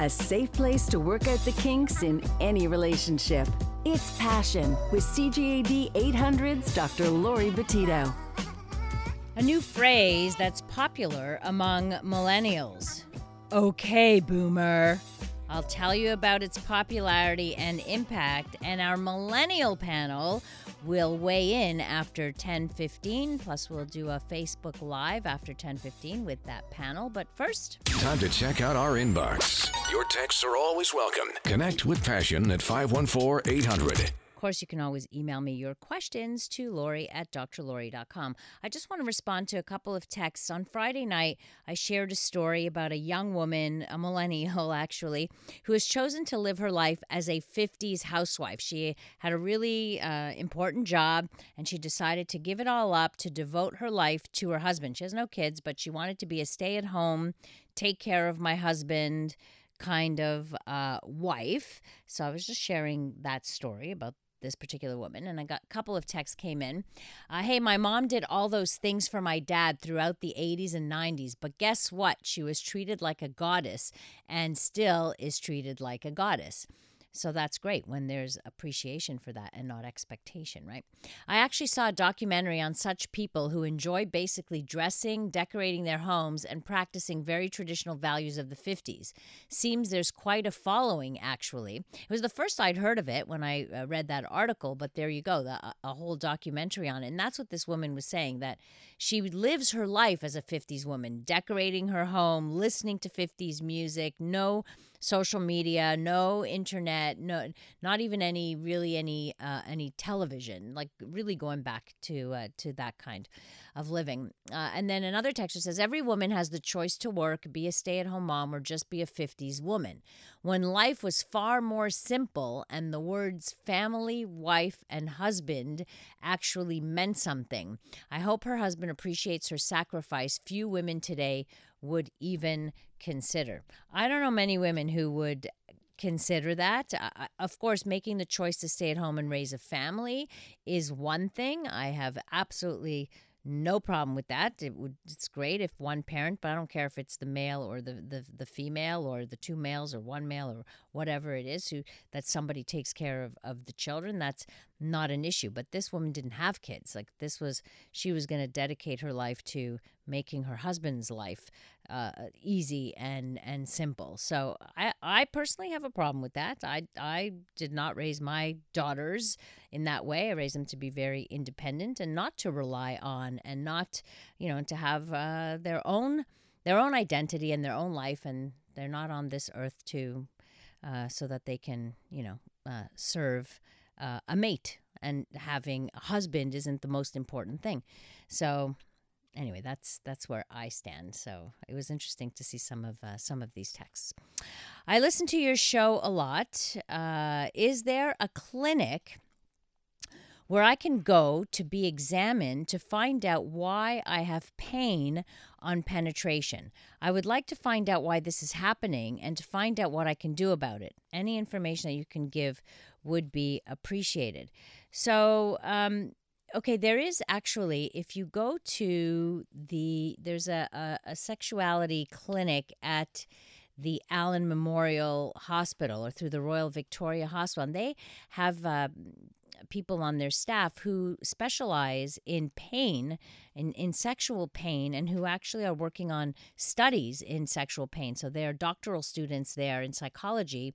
a safe place to work out the kinks in any relationship. It's Passion with CGAD 800's Dr. Lori Betito. A new phrase that's popular among millennials. Okay, Boomer. I'll tell you about its popularity and impact, and our millennial panel will weigh in after 10:15. Plus, we'll do a Facebook Live after 10:15 with that panel. But first, time to check out our inbox. Your texts are always welcome. Connect with Passion at 514-800. Of course, you can always email me your questions to Lori at drlori.com. I just want to respond to a couple of texts. On Friday night, I shared a story about a young woman, a millennial actually, who has chosen to live her life as a 50s housewife. She had a really important job, and she decided to give it all up to devote her life to her husband. She has no kids, but she wanted to be a stay-at-home, take care of my husband kind of wife. So I was just sharing that story about this particular woman, and I got a couple of texts came in. Hey, my mom did all those things for my dad throughout the 80s and 90s, but guess what? She was treated like a goddess and still is treated like a goddess. So that's great when there's appreciation for that and not expectation, right? I actually saw a documentary on such people who enjoy basically dressing, decorating their homes, and practicing very traditional values of the 50s. Seems there's quite a following, actually. It was the first I'd heard of it when I read that article, but there you go, a whole documentary on it. And that's what this woman was saying, that she lives her life as a 50s woman, decorating her home, listening to 50s music, no social media, no internet, no, not even any television, like really going back to that kind of living. And then another texter says, every woman has the choice to work, be a stay-at-home mom, or just be a 50s woman, when life was far more simple and the words family, wife, and husband actually meant something. I hope her husband appreciates her sacrifice. Few women today would even consider. I don't know many women who would consider that. Of course, making the choice to stay at home and raise a family is one thing. I have absolutely no problem with that. It's great if one parent, but I don't care if it's the male or the female or the two males or one male or whatever it is, that somebody takes care of the children. That's not an issue. But this woman didn't have kids. Like she was going to dedicate her life to making her husband's life easy and simple. So I personally have a problem with that. I did not raise my daughters in that way. I raised them to be very independent and not to rely on, and not, you know, to have their own identity and their own life, and they're not on this earth to so that they can, you know, serve a mate, and having a husband isn't the most important thing. So anyway, that's where I stand. So it was interesting to see some of these texts. I listen to your show a lot. Is there a clinic where I can go to be examined to find out why I have pain on penetration? I would like to find out why this is happening and to find out what I can do about it. Any information that you can give would be appreciated. So, okay, there is actually, if you go to there's a sexuality clinic at the Allen Memorial Hospital, or through the Royal Victoria Hospital, and they have people on their staff who specialize in pain, in sexual pain, and who actually are working on studies in sexual pain. So they are doctoral students there in psychology,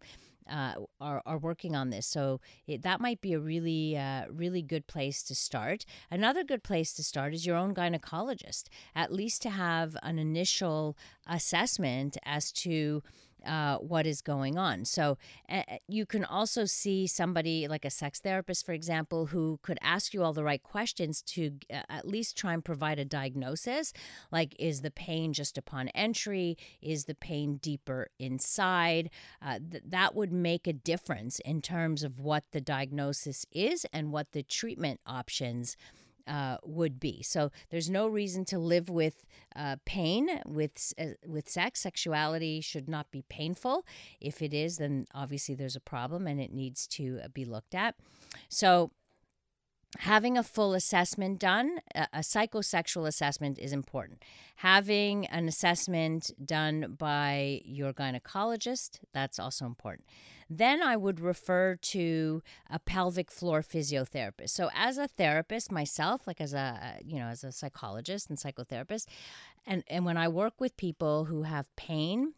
are working on this. So that might be a really, really good place to start. Another good place to start is your own gynecologist, at least to have an initial assessment as to what is going on. So you can also see somebody like a sex therapist, for example, who could ask you all the right questions to at least try and provide a diagnosis. Like, is the pain just upon entry? Is the pain deeper inside? That would make a difference in terms of what the diagnosis is and what the treatment options would be. So there's no reason to live with pain with sex. Sexuality should not be painful. If it is, then obviously there's a problem and it needs to be looked at. So having a full assessment done, a psychosexual assessment is important. Having an assessment done by your gynecologist, that's also important. Then I would refer to a pelvic floor physiotherapist. So as a therapist myself, like as a psychologist and psychotherapist, and when I work with people who have pain,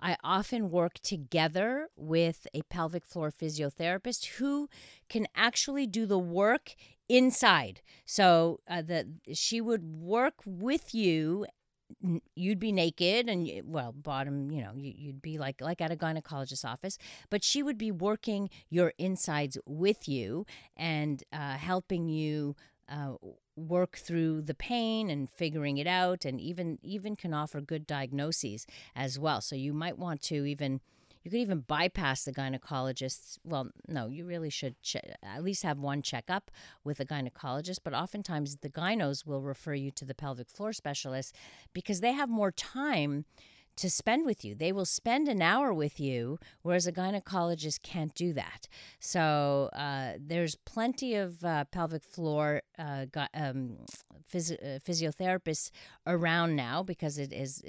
I often work together with a pelvic floor physiotherapist who can actually do the work inside. So she would work with you. You'd be naked and, you'd be like at a gynecologist's office, but she would be working your insides with you and helping you work through the pain and figuring it out, and even can offer good diagnoses as well. So you might want to you could even bypass the gynecologist's. Well, no, you really should at least have one checkup with a gynecologist, but oftentimes the gynos will refer you to the pelvic floor specialist because they have more time to spend with you. They will spend an hour with you, whereas a gynecologist can't do that. So there's plenty of pelvic floor physiotherapists around now because it's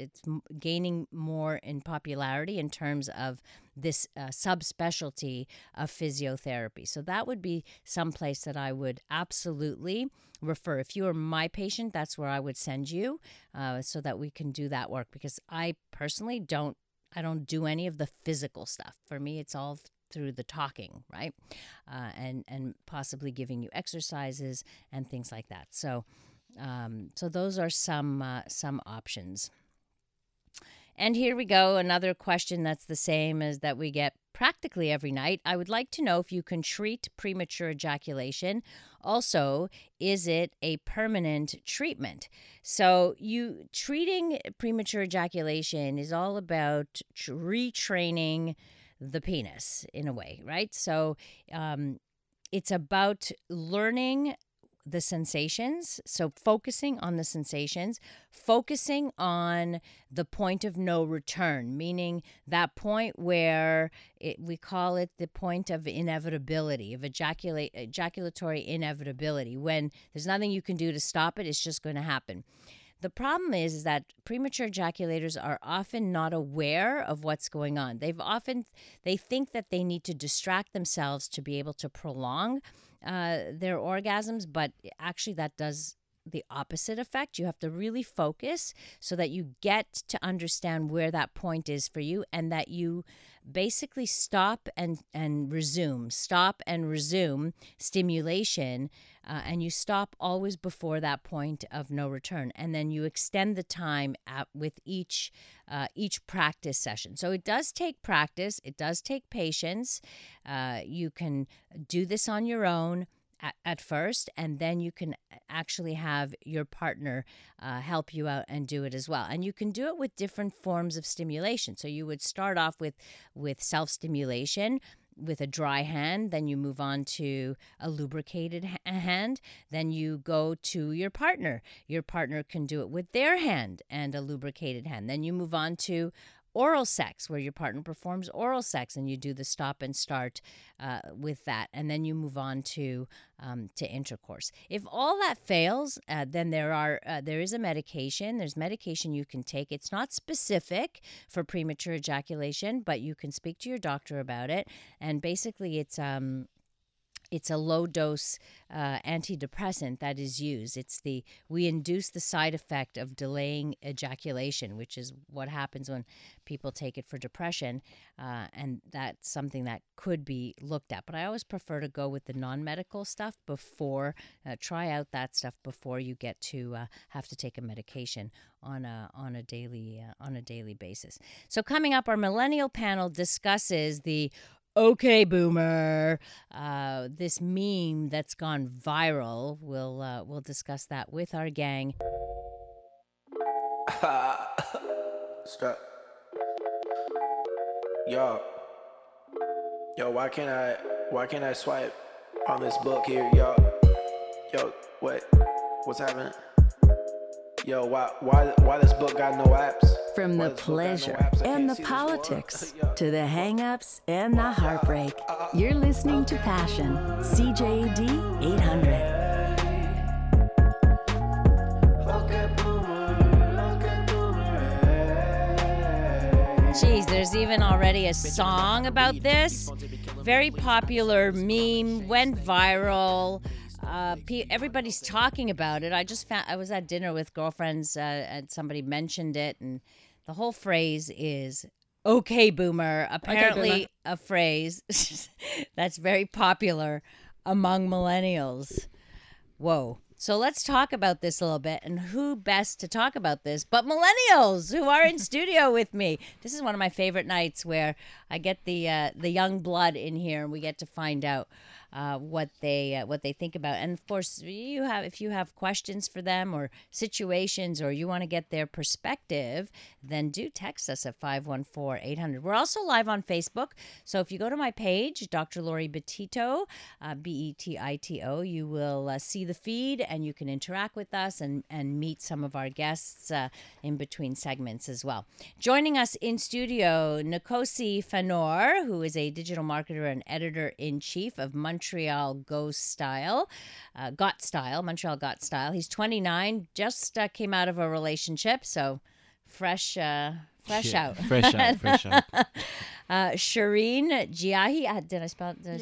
gaining more in popularity in terms of this subspecialty of physiotherapy. So that would be some place that I would absolutely refer. If you are my patient, that's where I would send you so that we can do that work, because I personally don't do any of the physical stuff. For me, it's all through the talking, right? And possibly giving you exercises and things like that. So so those are some options. And here we go, another question that's the same as that we get practically every night. I would like to know if you can treat premature ejaculation. Also, is it a permanent treatment? So treating premature ejaculation is all about retraining the penis in a way, right? So it's about learning the sensations, so focusing on the sensations, focusing on the point of no return, meaning that point where we call it the point of inevitability, of ejaculatory inevitability, when there's nothing you can do to stop it, it's just going to happen. The problem is that premature ejaculators are often not aware of what's going on. They think that they need to distract themselves to be able to prolong their orgasms, but actually that does the opposite effect. You have to really focus so that you get to understand where that point is for you, and that you basically stop and resume stimulation, and you stop always before that point of no return, and then you extend the time with each practice session. So it does take practice. It does take patience. You can do this on your own at first, and then you can actually have your partner help you out and do it as well. And you can do it with different forms of stimulation. So you would start off with self-stimulation with a dry hand, then you move on to a lubricated hand, then you go to your partner. Your partner can do it with their hand and a lubricated hand. Then you move on to oral sex, where your partner performs oral sex, and you do the stop and start with that, and then you move on to intercourse. If all that fails, then there is a medication. There's medication you can take. It's not specific for premature ejaculation, but you can speak to your doctor about it. And basically, it's a low-dose antidepressant that is used. We induce the side effect of delaying ejaculation, which is what happens when people take it for depression, and that's something that could be looked at. But I always prefer to go with the non-medical stuff before, try out that stuff before you get to have to take a medication on a daily basis. So coming up, our millennial panel discusses the "Okay, Boomer," this meme that's gone viral. We'll discuss that with our gang. Stop. Yo, why can't I swipe on this book here, yo? Yo, what's happening? Yo, why this book got no apps? From the pleasure and the politics to the hang-ups and the heartbreak, you're listening to Passion, CJAD 800. Geez, there's even already a song about this. Very popular meme, went viral. Everybody's talking about it. I was at dinner with girlfriends and somebody mentioned it, and the whole phrase is "Okay, boomer." Apparently, okay, boomer. A phrase that's very popular among millennials. Whoa. So let's talk about this a little bit, and who best to talk about this but millennials who are in studio with me. This is one of my favorite nights where I get the young blood in here, and we get to find out what they think about. And of course, if you have questions for them or situations, or you want to get their perspective, then do text us at 514-800. We're also live on Facebook, so if you go to my page, Dr. Lori Betito, Betito, you will see the feed. And you can interact with us and meet some of our guests in between segments as well. Joining us in studio, Nkosi Fanord, who is a digital marketer and editor-in-chief of Montreal Got Style. He's 29, just came out of a relationship, so fresh out. Shireen Giahi, did I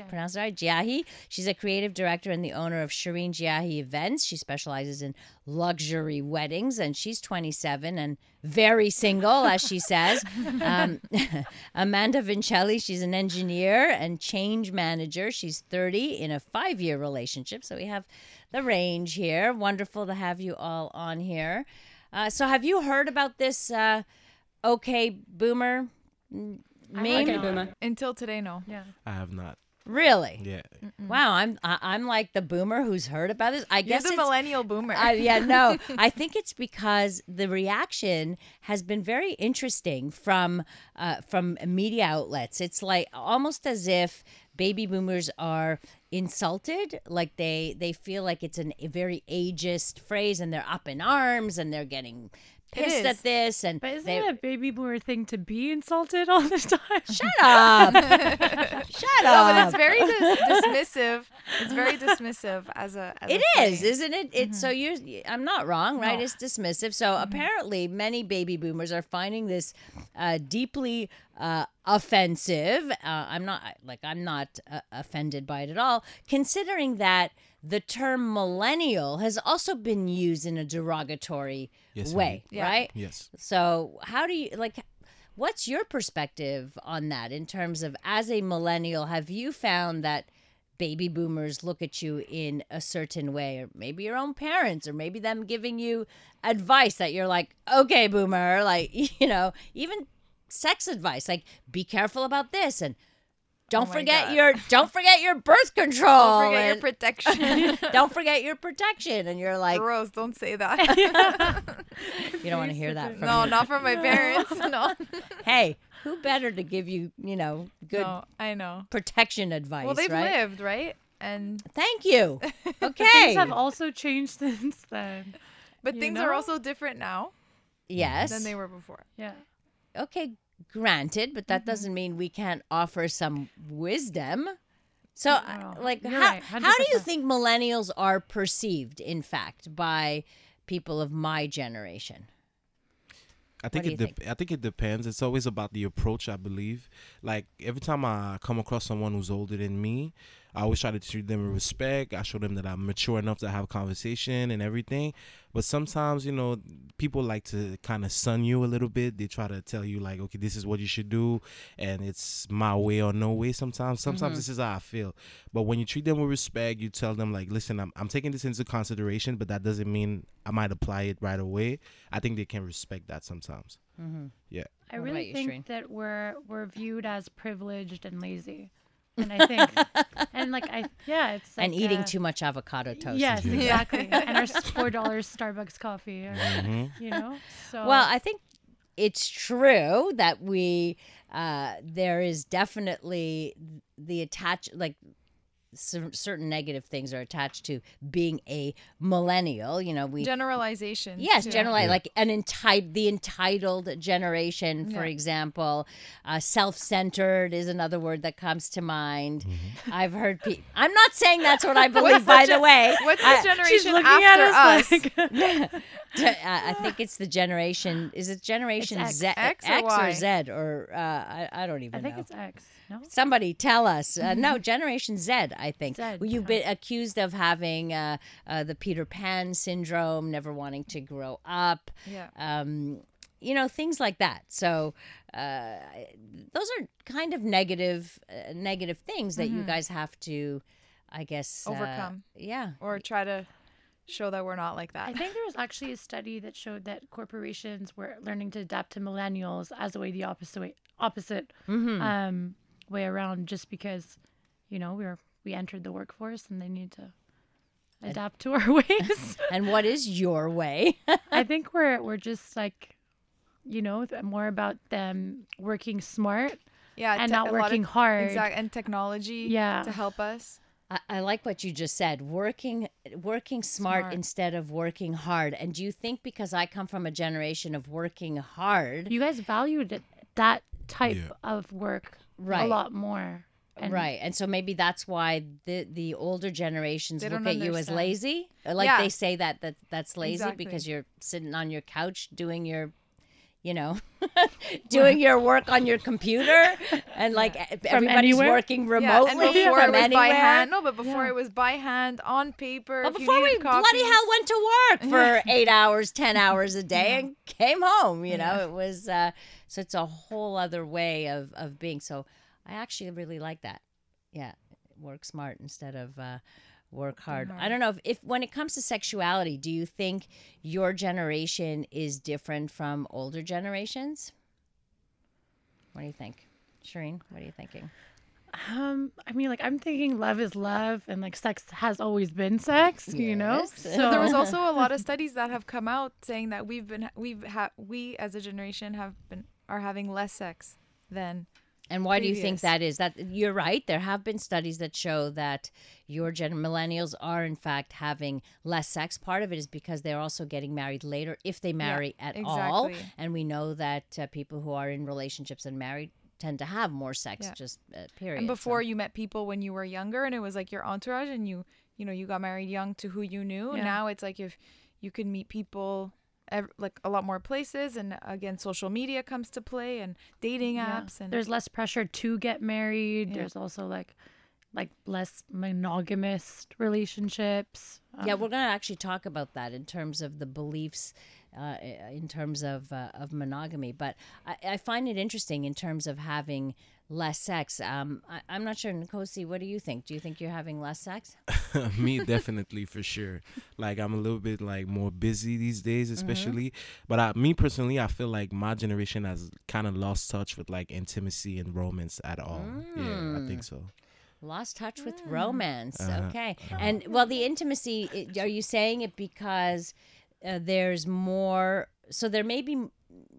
pronounce it right? Giahi. She's a creative director and the owner of Shireen Giahi Events. She specializes in luxury weddings, and she's 27 and very single, as she says. Amanda Vincelli, she's an engineer and change manager. She's 30 in a 5-year relationship. So we have the range here. Wonderful to have you all on here. So have you heard about this okay boomer? Okay, boomer. Until today, no. Yeah. I have not. Really? Yeah. Mm-mm. Wow, I'm like the boomer who's heard about this. I guess it's millennial boomer. I think it's because the reaction has been very interesting from media outlets. It's like almost as if baby boomers are insulted, like they feel like it's a very ageist phrase, and they're up in arms and they're getting pissed at this. And but isn't it a baby boomer thing to be insulted all the time? Shut up. Shut up. No, but that's very dismissive. It's very dismissive as a thing, isn't it? It's so I'm not wrong, right? No. It's dismissive. So apparently many baby boomers are finding this deeply offensive. I'm not offended by it at all, considering that the term millennial has also been used in a derogatory way, right? Yeah. Yes. So how do you, what's your perspective on that in terms of, as a millennial, have you found that baby boomers look at you in a certain way, or maybe your own parents, or maybe them giving you advice that you're like, okay, boomer, even sex advice, be careful about this, and Don't forget your birth control. Don't forget your protection. And you're like, gross, don't say that. You don't want to hear that from me. No, not from my parents. No. Hey, who better to give you, good protection advice? Well, they've lived, right? And thank you. Okay. Things have also changed since then. But things are also different now. Yes. Than they were before. Yeah. Okay. Granted, but that doesn't mean we can't offer some wisdom. So, how do you think millennials are perceived, in fact, by people of my generation? I think it depends. It's always about the approach, I believe. Every time I come across someone who's older than me, I always try to treat them with respect. I show them that I'm mature enough to have a conversation and everything. But sometimes, people like to kind of sun you a little bit. They try to tell you, okay, this is what you should do, and it's my way or no way sometimes. Sometimes this is how I feel. But when you treat them with respect, you tell them, listen, I'm taking this into consideration, but that doesn't mean I might apply it right away. I think they can respect that sometimes. Mm-hmm. Yeah. I really think that we're viewed as privileged and lazy. And I think, it's like... And eating too much avocado toast. Yes, exactly. And our $4 Starbucks coffee, so... Well, I think it's true that there is definitely the attach... certain negative things are attached to being a millennial. You know, we generalizations. Yes, generally, like the entitled generation, for example. Self-centered is another word that comes to mind. Mm-hmm. I've heard people. I'm not saying that's what I believe, by the way. What's the generation after us? I think it's the generation. Is it generation Z, X or Z, or I don't even know. I think it's X. No? Somebody tell us. No, Generation Z, I think. Z. Well, you've been accused of having the Peter Pan syndrome, never wanting to grow up, you know, things like that. So those are kind of negative things that you guys have to, I guess, overcome. Or try to show that we're not like that. I think there was actually a study that showed that corporations were learning to adapt to millennials as a way the opposite way around, just because, you know, we entered the workforce and they need to adapt to our ways. And what is your way? I think we're just like, you know, more about them working smart and not working hard. Exactly, and technology to help us. I like what you just said, working smart instead of working hard. And do you think because I come from a generation of working hard, you guys valued that type of work a lot more? And so maybe that's why the older generations look at you as lazy. Like they say that's lazy because you're sitting on your couch doing your, you know, doing your work on your computer, and like everybody's working remotely and before from anywhere. By hand. No, but before it was by hand, on paper. But before we bloody hell went to work for 8 hours, 10 hours a day and came home, you know, it was, so it's a whole other way of being. So I actually really like that. Yeah, work smart instead of work hard. I don't know if when it comes to sexuality, do you think your generation is different from older generations? What do you think, Shireen? What are you thinking? I mean, like, I'm thinking love is love, and like sex has always been sex, you know. So there was also a lot of studies that have come out saying that we as a generation are having less sex than. And why do you think that is? That you're right. There have been studies that show that your millennials are, in fact, having less sex. Part of it is because they're also getting married later, if they marry at all. And we know that people who are in relationships and married tend to have more sex, just period. And before you met people when you were younger, and it was like your entourage, and you know, you got married young to who you knew. Yeah. Now it's like if you can meet people like a lot more places, and again, social media comes to play, and dating apps, and there's less pressure to get married. There's also like less monogamous relationships. We're gonna actually talk about that in terms of the beliefs in terms of monogamy, but I find it interesting in terms of having less sex. I'm not sure, Nkosi, what do you think? Do you think you're having less sex? Me, definitely, for sure. Like, I'm a little bit like more busy these days, especially. But me personally, I feel like my generation has kind of lost touch with like intimacy and romance at all. Yeah, I think so. Lost touch with romance. Okay. And well, the intimacy, are you saying it because there's more, so there may be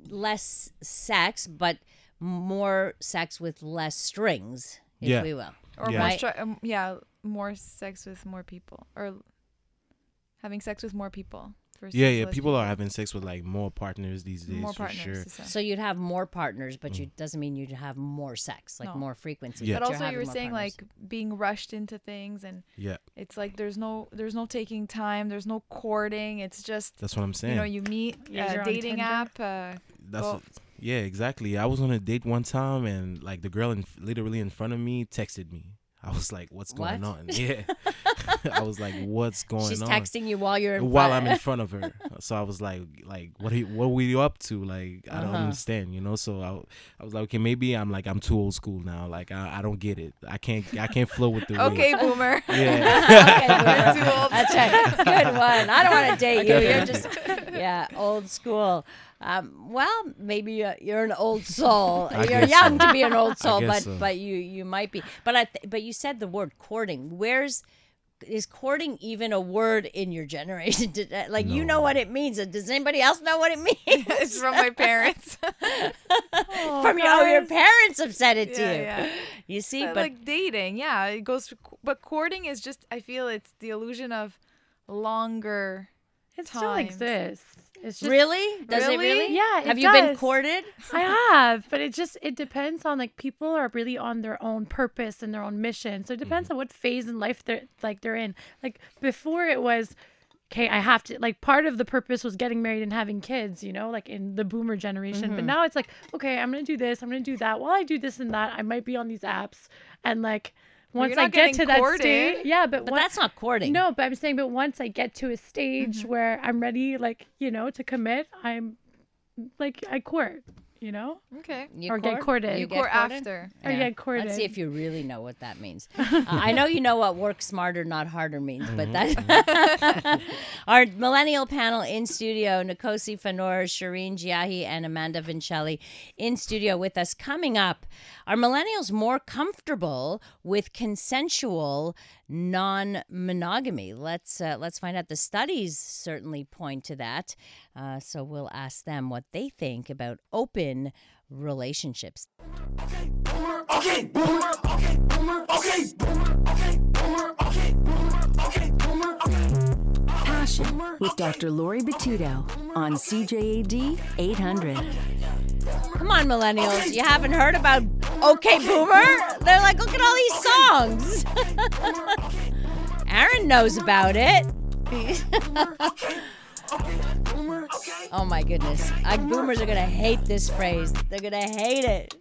less sex, but more sex with less strings, if we will, or more sex with more people, or having sex with more people. People are having sex with like more partners these days, So you'd have more partners, but it doesn't mean you'd have more sex, like more frequency. Yeah. But also you were saying partners, like being rushed into things, and it's like there's no taking time, there's no courting. It's just that's what I'm saying. You know, you meet dating app. Yeah, exactly. I was on a date one time, and like the girl literally in front of me texted me. I was like, what's going on? Yeah. I was like, what's going on? She's texting you while you're in front. While I'm in front of her. So I was like, what are we up to? Like, I don't understand, you know? So I was like, okay, maybe I'm too old school now. Like, I don't get it. I can't flow with the okay, boomer. Yeah. Okay, boomer. Too old. That's right. Good one. I don't want to date you. You're just, old school. Well, maybe you're an old soul. You're young to be an old soul, but you might be. But you said the word courting. Where's is courting even a word in your generation today? Like, no. You know what it means. Does anybody else know what it means? It's from my parents. Oh, from your parents have said it to you. Yeah. You see, but like dating, yeah, it goes. But courting is just, I feel it's the illusion of longer. It times. Still exists. It's just, really? Does really? It really? Yeah. It have you does. Been courted? I have, but it depends on, like, people are really on their own purpose and their own mission. So it depends on what phase in life they're in. Like before, it was, okay, I have to, like, part of the purpose was getting married and having kids, you know, like in the boomer generation. Mm-hmm. But now it's like, okay, I'm gonna do this, I'm gonna do that. While I do this and that, I might be on these apps and like. Once I get to that stage, yeah, but that's not courting. No, but I'm saying, but once I get to a stage where I'm ready, like, you know, to commit, I'm like, I court, you know? Okay. Get courted. You court after. Yeah. Or get courted. Let's see if you really know what that means. I know you know what work smarter, not harder means, but that. Our millennial panel in studio, Nkosi Fanord, Shireen Giahi, and Amanda Vincelli in studio with us. Coming up, are millennials more comfortable with consensual non-monogamy? Let's find out. The studies certainly point to that. So we'll ask them what they think about open relationships. Okay, boomer. Okay, boomer. Okay, boomer. Okay, boomer. Okay, boomer. Okay, boomer. Okay, boomer. Okay. Passion with Dr. Lori Betito on CJAD 800. Come on, millennials. You haven't heard about Okay Boomer? They're like, look at all these songs. Aaron knows about it. Oh, my goodness. Boomers are going to hate this phrase. They're going to hate it.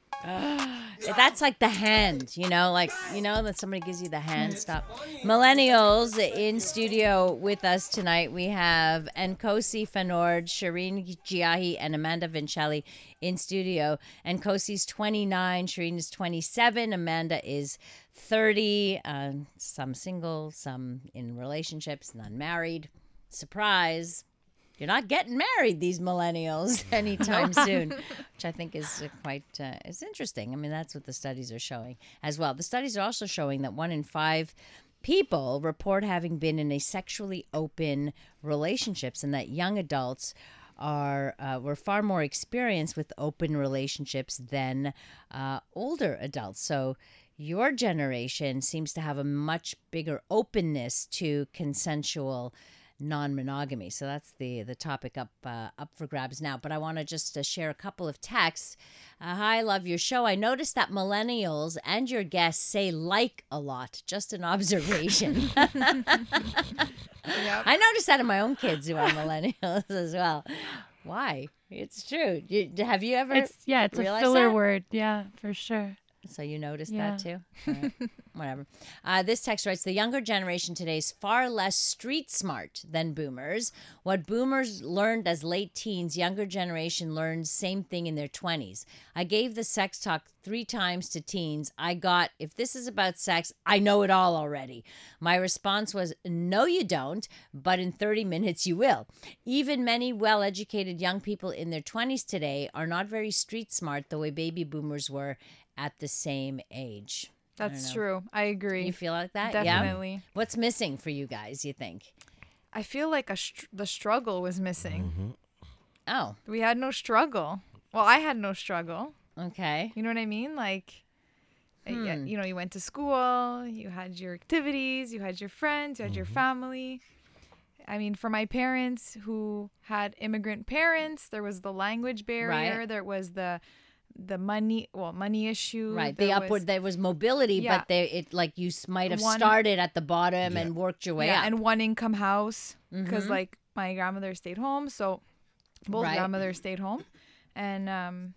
That's like the hand, you know, like, you know, that somebody gives you the hand stop. Millennials in studio with us tonight. We have Nkosi Fanord, Shireen Giahi, and Amanda Vincelli in studio. Nkosi's 29, Shireen is 27, Amanda is 30, some single, some in relationships, none married. Surprise. You're not getting married, these millennials, anytime soon, which I think is quite it's interesting. I mean, that's what the studies are showing as well. The studies are also showing that 1 in 5 people report having been in a sexually open relationships, and that young adults were far more experienced with open relationships than older adults. So your generation seems to have a much bigger openness to consensual non-monogamy. So that's the topic up for grabs now. But I want to just share a couple of texts. Hi, love your show. I noticed that millennials and your guests say like a lot. Just an observation. Yep. I noticed that in my own kids who are millennials as well. Why? It's true. Have you ever it's a filler that? Word. Yeah, for sure. So you noticed that too? Right. Whatever. This text writes, the younger generation today is far less street smart than boomers. What boomers learned as late teens, younger generation learned same thing in their 20s. I gave the sex talk 3 times to teens. I got, if this is about sex, I know it all already. My response was, no, you don't, but in 30 minutes you will. Even many well-educated young people in their 20s today are not very street smart the way baby boomers were at the same age. That's true. I agree. You feel like that? Definitely. Yeah? What's missing for you guys, you think? I feel like the struggle was missing. Mm-hmm. Oh. We had no struggle. Well, I had no struggle. Okay. You know what I mean? Like, you know, you went to school, you had your activities, you had your friends, you had your family. I mean, for my parents who had immigrant parents, there was the language barrier. Right. There was the money issue, right? There was mobility, but you might have started at the bottom and worked your way up. And 1 income house, because like my grandmother stayed home, so both grandmothers stayed home, and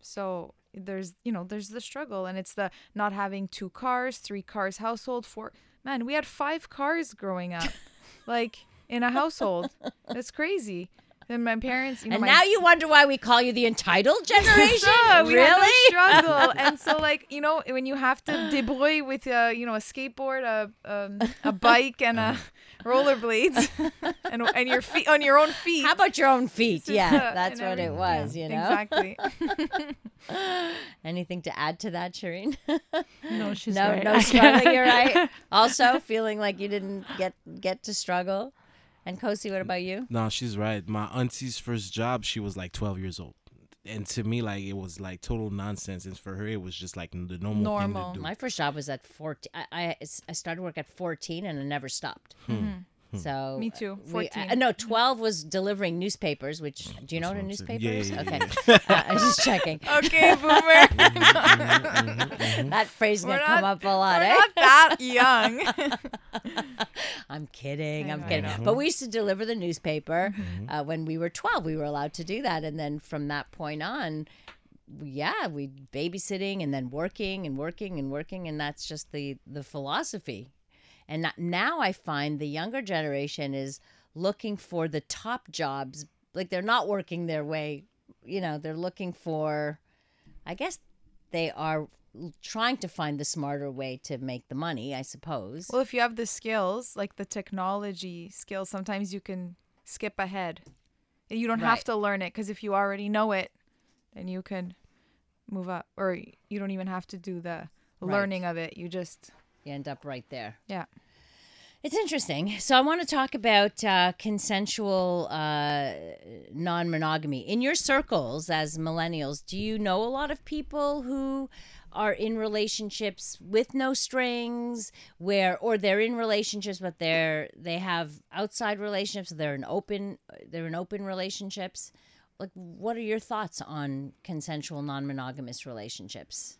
so there's the struggle, and it's the not having 2 cars, 3 cars household, 4. Man, we had 5 cars growing up, like in a household. That's crazy. And my parents, you know, and now you wonder why we call you the entitled generation. So, really? We had no struggle. And so, like, you know, when you have to débrouiller with you know, a skateboard, a bike, and a rollerblades, and your feet on your own feet. How about your own feet? Yeah, that's what it was. Yeah, you know, exactly. Anything to add to that, Shireen? No, she's right. No struggling. You're right. Also, feeling like you didn't get to struggle. And Kosi, what about you? No, she's right. My auntie's first job, she was like 12 years old. And to me, like, it was like total nonsense. And for her, it was just like the normal thing to do. My first job was at 14. I started work at 14 and I never stopped. So me too. 14. No, 12 was delivering newspapers, which, do you know what a newspaper is? Yeah. Okay. I'm just checking. Okay, boomer. That phrase is going to come up a lot, eh? Not that young. I'm kidding. I'm kidding. But we used to deliver the newspaper when we were 12. We were allowed to do that. And then from that point on, yeah, we babysitting and then working. And that's just the philosophy. And now I find the younger generation is looking for the top jobs. Like, they're not working their way, you know, they're looking for, I guess they are trying to find the smarter way to make the money, I suppose. Well, if you have the skills, like the technology skills, sometimes you can skip ahead. You don't have to learn it, because if you already know it, then you can move up, or you don't even have to do the learning of it. You just... You end up right there. Yeah. It's interesting. So I want to talk about consensual non-monogamy. In your circles as millennials, do you know a lot of people who are in relationships with no strings, or they're in relationships but they have outside relationships, they're in open relationships? Like, what are your thoughts on consensual non-monogamous relationships?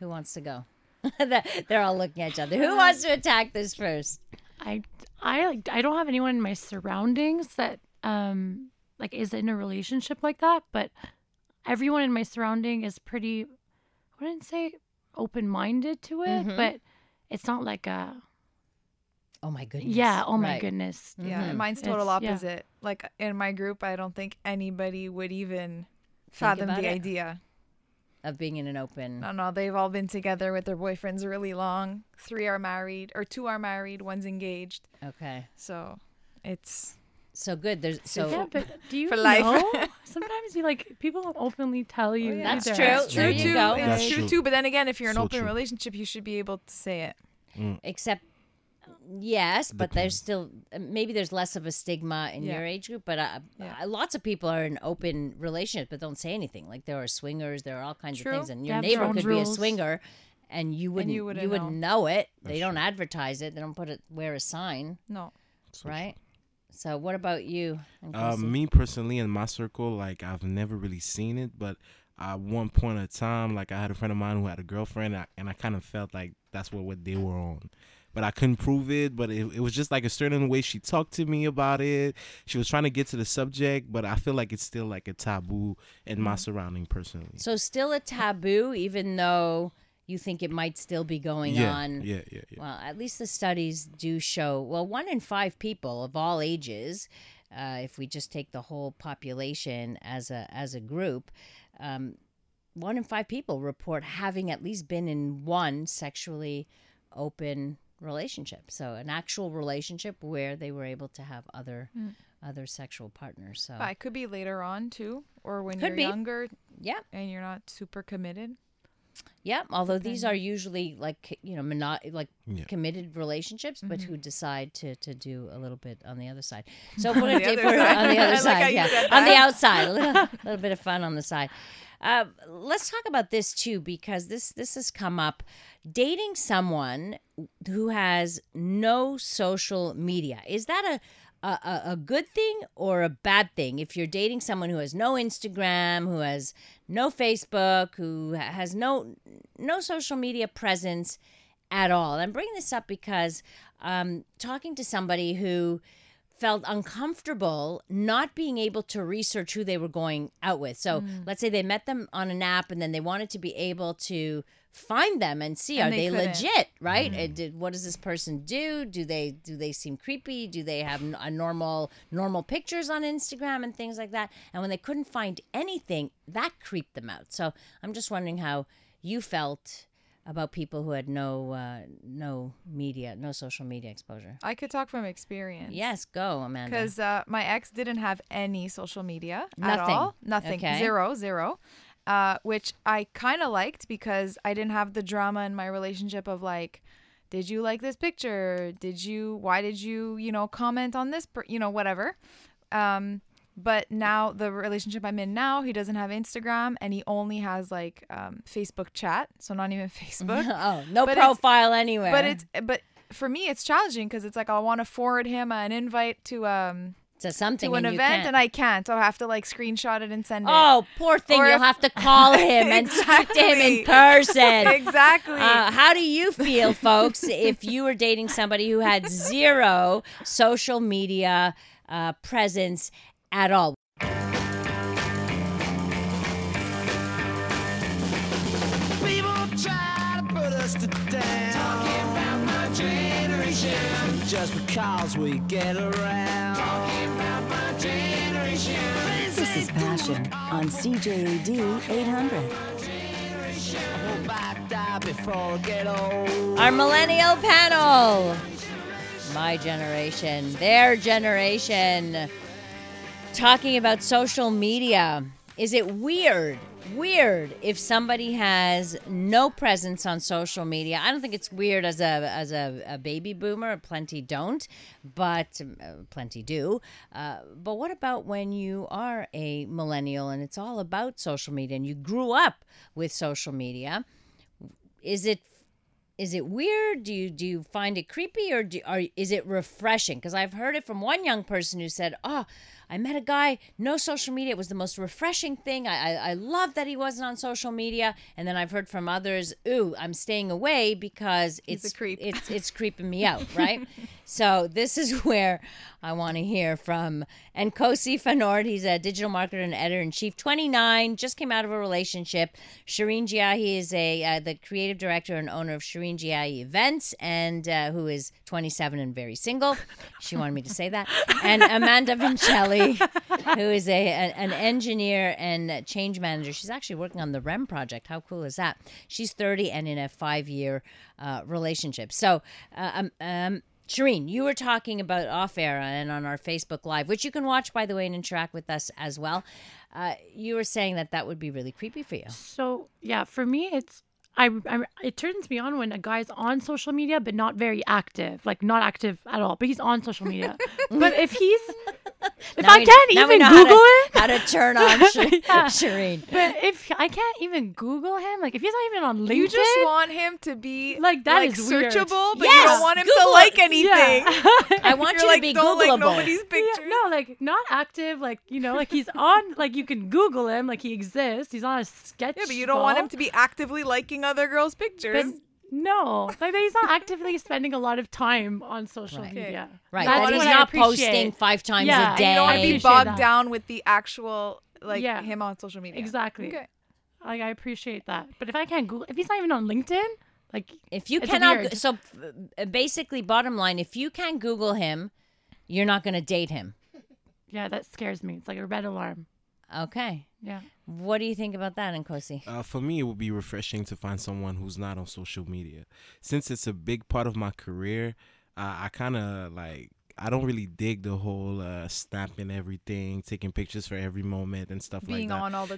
Who wants to go? They're all looking at each other. Who wants to attack this first? I don't have anyone in my surroundings that like is in a relationship like that, but everyone in my surrounding is pretty, I wouldn't say open-minded to it, but it's not like a oh my goodness. Yeah, oh my goodness. Yeah, mine's total opposite. Yeah. Like, in my group, I don't think anybody would even fathom the idea. Of being in an open... No, they've all been together with their boyfriends really long. 3 are married, or 2 are married, 1's engaged. Okay. So, it's... So good. There's so yeah, but do you for life. Know? Sometimes you like people don't openly tell you. Oh, yeah. That's true. That's true too. It's true too. But then again, if you're in an open relationship, you should be able to say it. Except, yes, but there's still maybe there's less of a stigma in your age group. But lots of people are in open relationships but don't say anything. Like, there are swingers, there are all kinds of things, and your neighbor could be a swinger, and you wouldn't know it. That's they don't advertise it. They don't wear a sign. No, right. So what about you? Me personally, in my circle, like, I've never really seen it, but at one point of time, like, I had a friend of mine who had a girlfriend, and I kind of felt like that's what they were on. But I couldn't prove it, but it was just like a certain way she talked to me about it. She was trying to get to the subject, but I feel like it's still like a taboo in my surrounding personally. So still a taboo, even though you think it might still be going on. Yeah. Well, at least the studies do show, well, 1 in 5 people of all ages, if we just take the whole population as a group, 1 in 5 people report having at least been in one sexually open relationship. So an actual relationship where they were able to have other sexual partners. So it could be later on too, or when you're younger. Yeah. And you're not super committed. Yeah, although these are usually like, you know, committed relationships, but who decide to do a little bit on the other side. So we're going to date on the other side, like on the outside, a little bit of fun on the side. Let's talk about this too, because this has come up. Dating someone who has no social media, is that a good thing or a bad thing? If you're dating someone who has no Instagram, who has no Facebook, who has no social media presence at all. I'm bringing this up because talking to somebody who felt uncomfortable not being able to research who they were going out with. So let's say they met them on an app and then they wanted to be able to find them and see, and are they legit, right? Mm-hmm. What does this person do? Do they seem creepy? Do they have normal pictures on Instagram and things like that? And when they couldn't find anything, that creeped them out. So I'm just wondering how you felt about people who had no social media exposure. I could talk from experience. Yes, go, Amanda. Because my ex didn't have any social media at all. Nothing. Okay. Zero. Which I kind of liked because I didn't have the drama in my relationship of like, did you like this picture? Why did you, comment on this, whatever. But now the relationship I'm in now, he doesn't have Instagram and he only has like Facebook chat. So not even Facebook. Profile anywhere. But for me, it's challenging because it's like I want to forward him an invite to an event, and I can't. So I have to like screenshot it and send it. Oh, poor thing. You'll have to call him and speak to him in person. Exactly. How do you feel, folks, if you were dating somebody who had zero social media presence at all? People try to put us to down. Talking about my generation. Just because we get around. Talking about my generation. This is Passion on CJAD 800. Our millennial panel. My generation, their generation. Talking about social media. Is it weird if somebody has no presence on social media? I don't think it's weird as a baby boomer. Plenty don't, but plenty do. But what about when you are a millennial and it's all about social media and you grew up with social media? Is it weird? Do you find it creepy, or is it refreshing? Because I've heard it from one young person who said, oh, I met a guy, no social media. It was the most refreshing thing. I love that he wasn't on social media. And then I've heard from others, ooh, I'm staying away because it's creeping me out, right? So this is where I want to hear from Nkosi Fanord. He's a digital marketer and editor-in-chief, 29, just came out of a relationship. Shireen Giahi is the creative director and owner of Shireen Giahi Events, and who is 27 and very single. She wanted me to say that. And Amanda Vincelli, who is an engineer and change manager. She's actually working on the REM project. How cool is that? She's 30 and in a 5-year relationship. So, Shireen, you were talking about off-air and on our Facebook Live, which you can watch, by the way, and interact with us as well. You were saying that would be really creepy for you. So, yeah, for me, it turns me on when a guy's on social media but not very active, like not active at all, but he's on social media. But if he's... If now I we, can't even Google it. How to turn on Shireen. But if I can't even Google him, like if he's not even on LinkedIn. You just want him to be like that, like, is searchable, weird. But yes, you don't want him Google to like anything. Yeah. I want you to be Googleable. Like nobody's pictures. Yeah, no, like not active, like, like he's on, like you can Google him, like he exists. He's on a sketch. Yeah, but you don't want him to be actively liking other girls' pictures. But no, like he's not actively spending a lot of time on social media. Right, that he's not posting 5 times a day. You don't want to be bogged down with the actual him on social media. Exactly. Okay. Like I appreciate that, but if I can't Google, if he's not even on LinkedIn, like if you cannot, weird. So basically, bottom line, if you can't Google him, you're not going to date him. Yeah, that scares me. It's like a red alarm. Okay. Yeah. What do you think about that, Nkosi? For me, it would be refreshing to find someone who's not on social media. Since it's a big part of my career, I kind of I don't really dig the whole snapping everything, taking pictures for every moment and stuff like that. Being on all the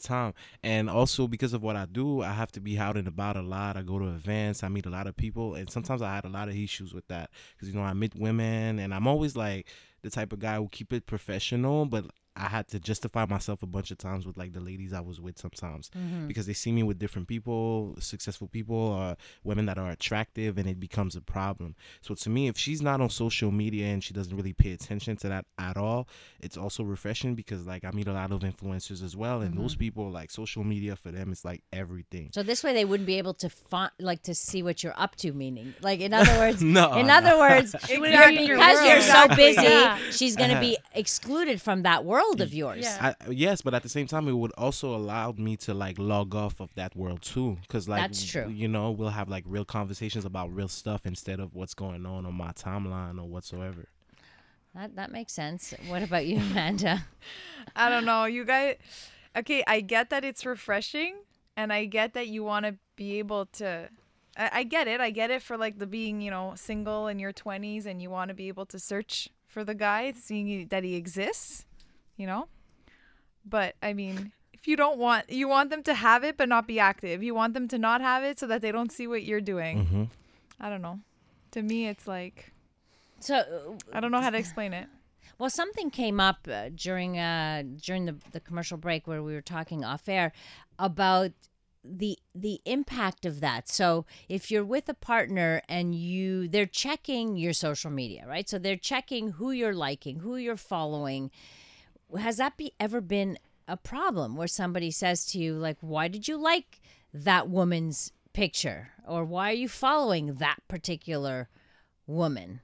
time. And also because of what I do, I have to be out and about a lot. I go to events. I meet a lot of people. And sometimes I had a lot of issues with that because, I meet women. And I'm always like the type of guy who keep it professional, but I had to justify myself a bunch of times with the ladies I was with sometimes because they see me with different people, successful people or women that are attractive, and it becomes a problem. So to me, if she's not on social media and she doesn't really pay attention to that at all, it's also refreshing because I meet a lot of influencers as well. And those people social media for them is everything. So this way they wouldn't be able to to see what you're up to, meaning in other words, because you're so busy, she's going to be excluded from that world. world of yours. Yeah. Yes, but at the same time, it would also allow me to like log off of that world too, because like that's true. You know, we'll have like real conversations about real stuff instead of what's going on my timeline or whatsoever. That makes sense. What about you, Amanda? I don't know, you guys. Okay, I get that it's refreshing, and I get that you want to be able to. I get it. I get it for like the being, you know, single in your 20s and you want to be able to search for the guy, seeing that he exists, you know. But I mean, if you don't want, you want them to have it but not be active. You want them to not have it so that they don't see what you're doing. Mm-hmm. I don't know. To me, it's like, so I don't know how to explain it. Well, something came up during the commercial break where we were talking off air about the impact of that. So if you're with a partner and they're checking your social media, right? So they're checking who you're liking, who you're following. Has that ever been a problem where somebody says to you, like, why did you like that woman's picture? Or why are you following that particular woman?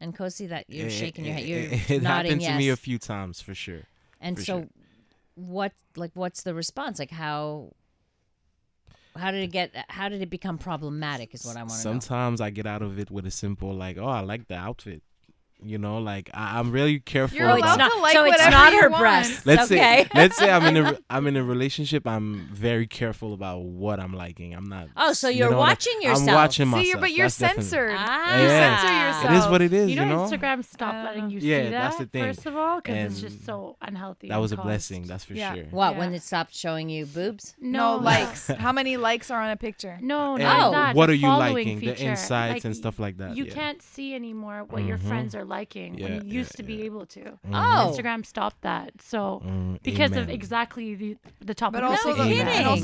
And Kosi, that you're shaking your head. You're nodding yes. It happened to me a few times for sure. And for so sure. What's the response? Like How did it become problematic is what I want to know. Sometimes I get out of it with a simple, like, oh, I like the outfit. You know, like, I'm really careful. You're allowed to like whatever you want. So it's not her breasts. Let's say I'm in a relationship. I'm very careful about what I'm liking. I'm not. Oh, so you're watching yourself. I'm watching myself. See, but you're censored. You censor yourself. It is what it is. You know? Instagram stopped letting you see that. Yeah, that's the thing. First of all, because it's just so unhealthy. That was a blessing, that's for sure. What? Yeah. When it stopped showing you boobs? No likes. How many likes are on a picture? No, not that. What are you liking? The insights and stuff like that. You can't see anymore what your friends are liking when you used to be able to. Mm-hmm. Oh, Instagram stopped that. So because of exactly the topic, but also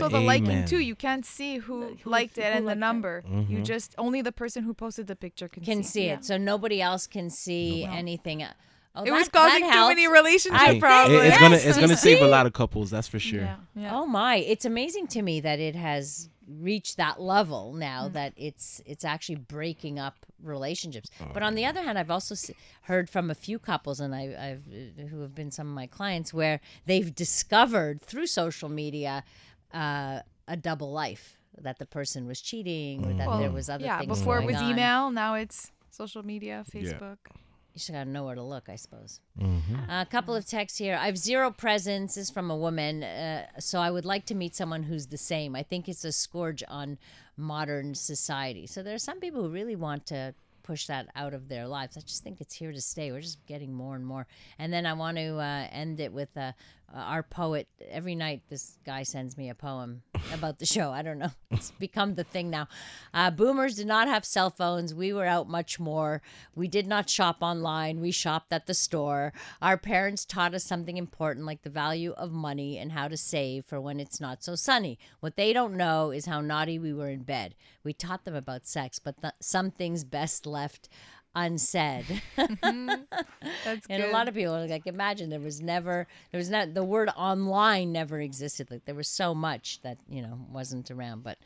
the liking too. You can't see who liked it and the number. Mm-hmm. You just only the person who posted the picture can see it. So nobody else can see anything. Oh, it was causing too many relationship problems. It's gonna save a lot of couples. That's for sure. Yeah. Yeah. Oh my! It's amazing to me that it has reach that level now that it's actually breaking up relationships. But on the other hand, I've also heard from a few couples, and I've who have been some of my clients, where they've discovered through social media a double life, that the person was cheating or that there was other things before going it was on. Email, now it's social media, Facebook. You just gotta know where to look, I suppose. Mm-hmm. A couple of texts here. I have zero presence. This is from a woman. So I would like to meet someone who's the same. I think it's a scourge on modern society. So there are some people who really want to push that out of their lives. I just think it's here to stay. We're just getting more and more. And then I want to end it with our poet. Every night this guy sends me a poem about the show. I don't know. It's become the thing now. Boomers did not have cell phones. We were out much more. We did not shop online. We shopped at the store. Our parents taught us something important, like the value of money and how to save for when it's not so sunny. What they don't know is how naughty we were in bed. We taught them about sex, but some things best left unsaid. That's and good. A lot of people are like, imagine there was not the word online never existed. Like there was so much that wasn't around. But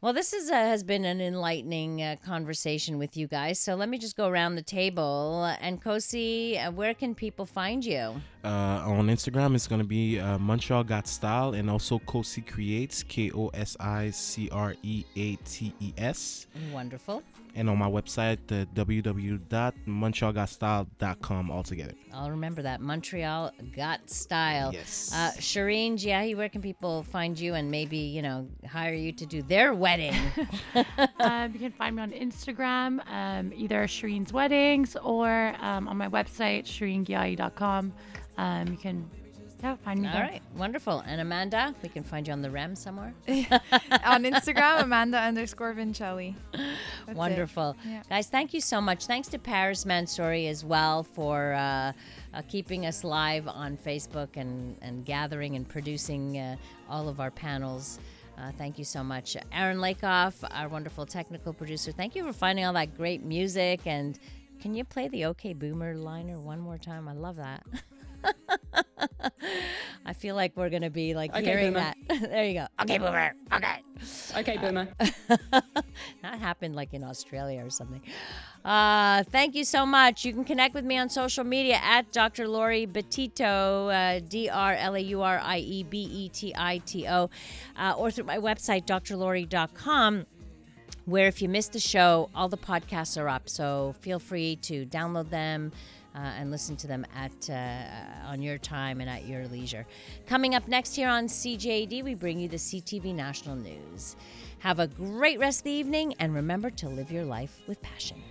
well, this has been an enlightening conversation with you guys. So let me just go around the table. And Kosi, where can people find you? On Instagram, it's going to be Montreal Got Style, and also Kosi Creates, KOSICREATES. Wonderful. And on my website, www.montrealgotstyle.com altogether. I'll remember that. Montreal Got Style. Yes. Shireen Giahi, where can people find you and maybe, hire you to do their wedding? You can find me on Instagram, either Shireen's Weddings or on my website, ShireenGiahi.com. You can find me there. All right, wonderful. And Amanda, we can find you on the REM somewhere. On Instagram, Amanda_Vincelli. That's wonderful. Yeah. Guys, thank you so much. Thanks to Paris Mansoury as well for keeping us live on Facebook and gathering and producing all of our panels. Thank you so much. Aaron Lakoff, our wonderful technical producer, thank you for finding all that great music. And can you play the OK Boomer liner one more time? I love that. I feel like we're going to be like hearing Boomer. That. There you go. Okay, Boomer. Okay. Okay, Boomer. That happened like in Australia or something. Thank you so much. You can connect with me on social media at Dr. Lori Betito, DrLauriebetito, or through my website, drlori.com. Where if you missed the show, all the podcasts are up. So feel free to download them and listen to them at on your time and at your leisure. Coming up next here on CJAD, we bring you the CTV National News. Have a great rest of the evening, and remember to live your life with passion.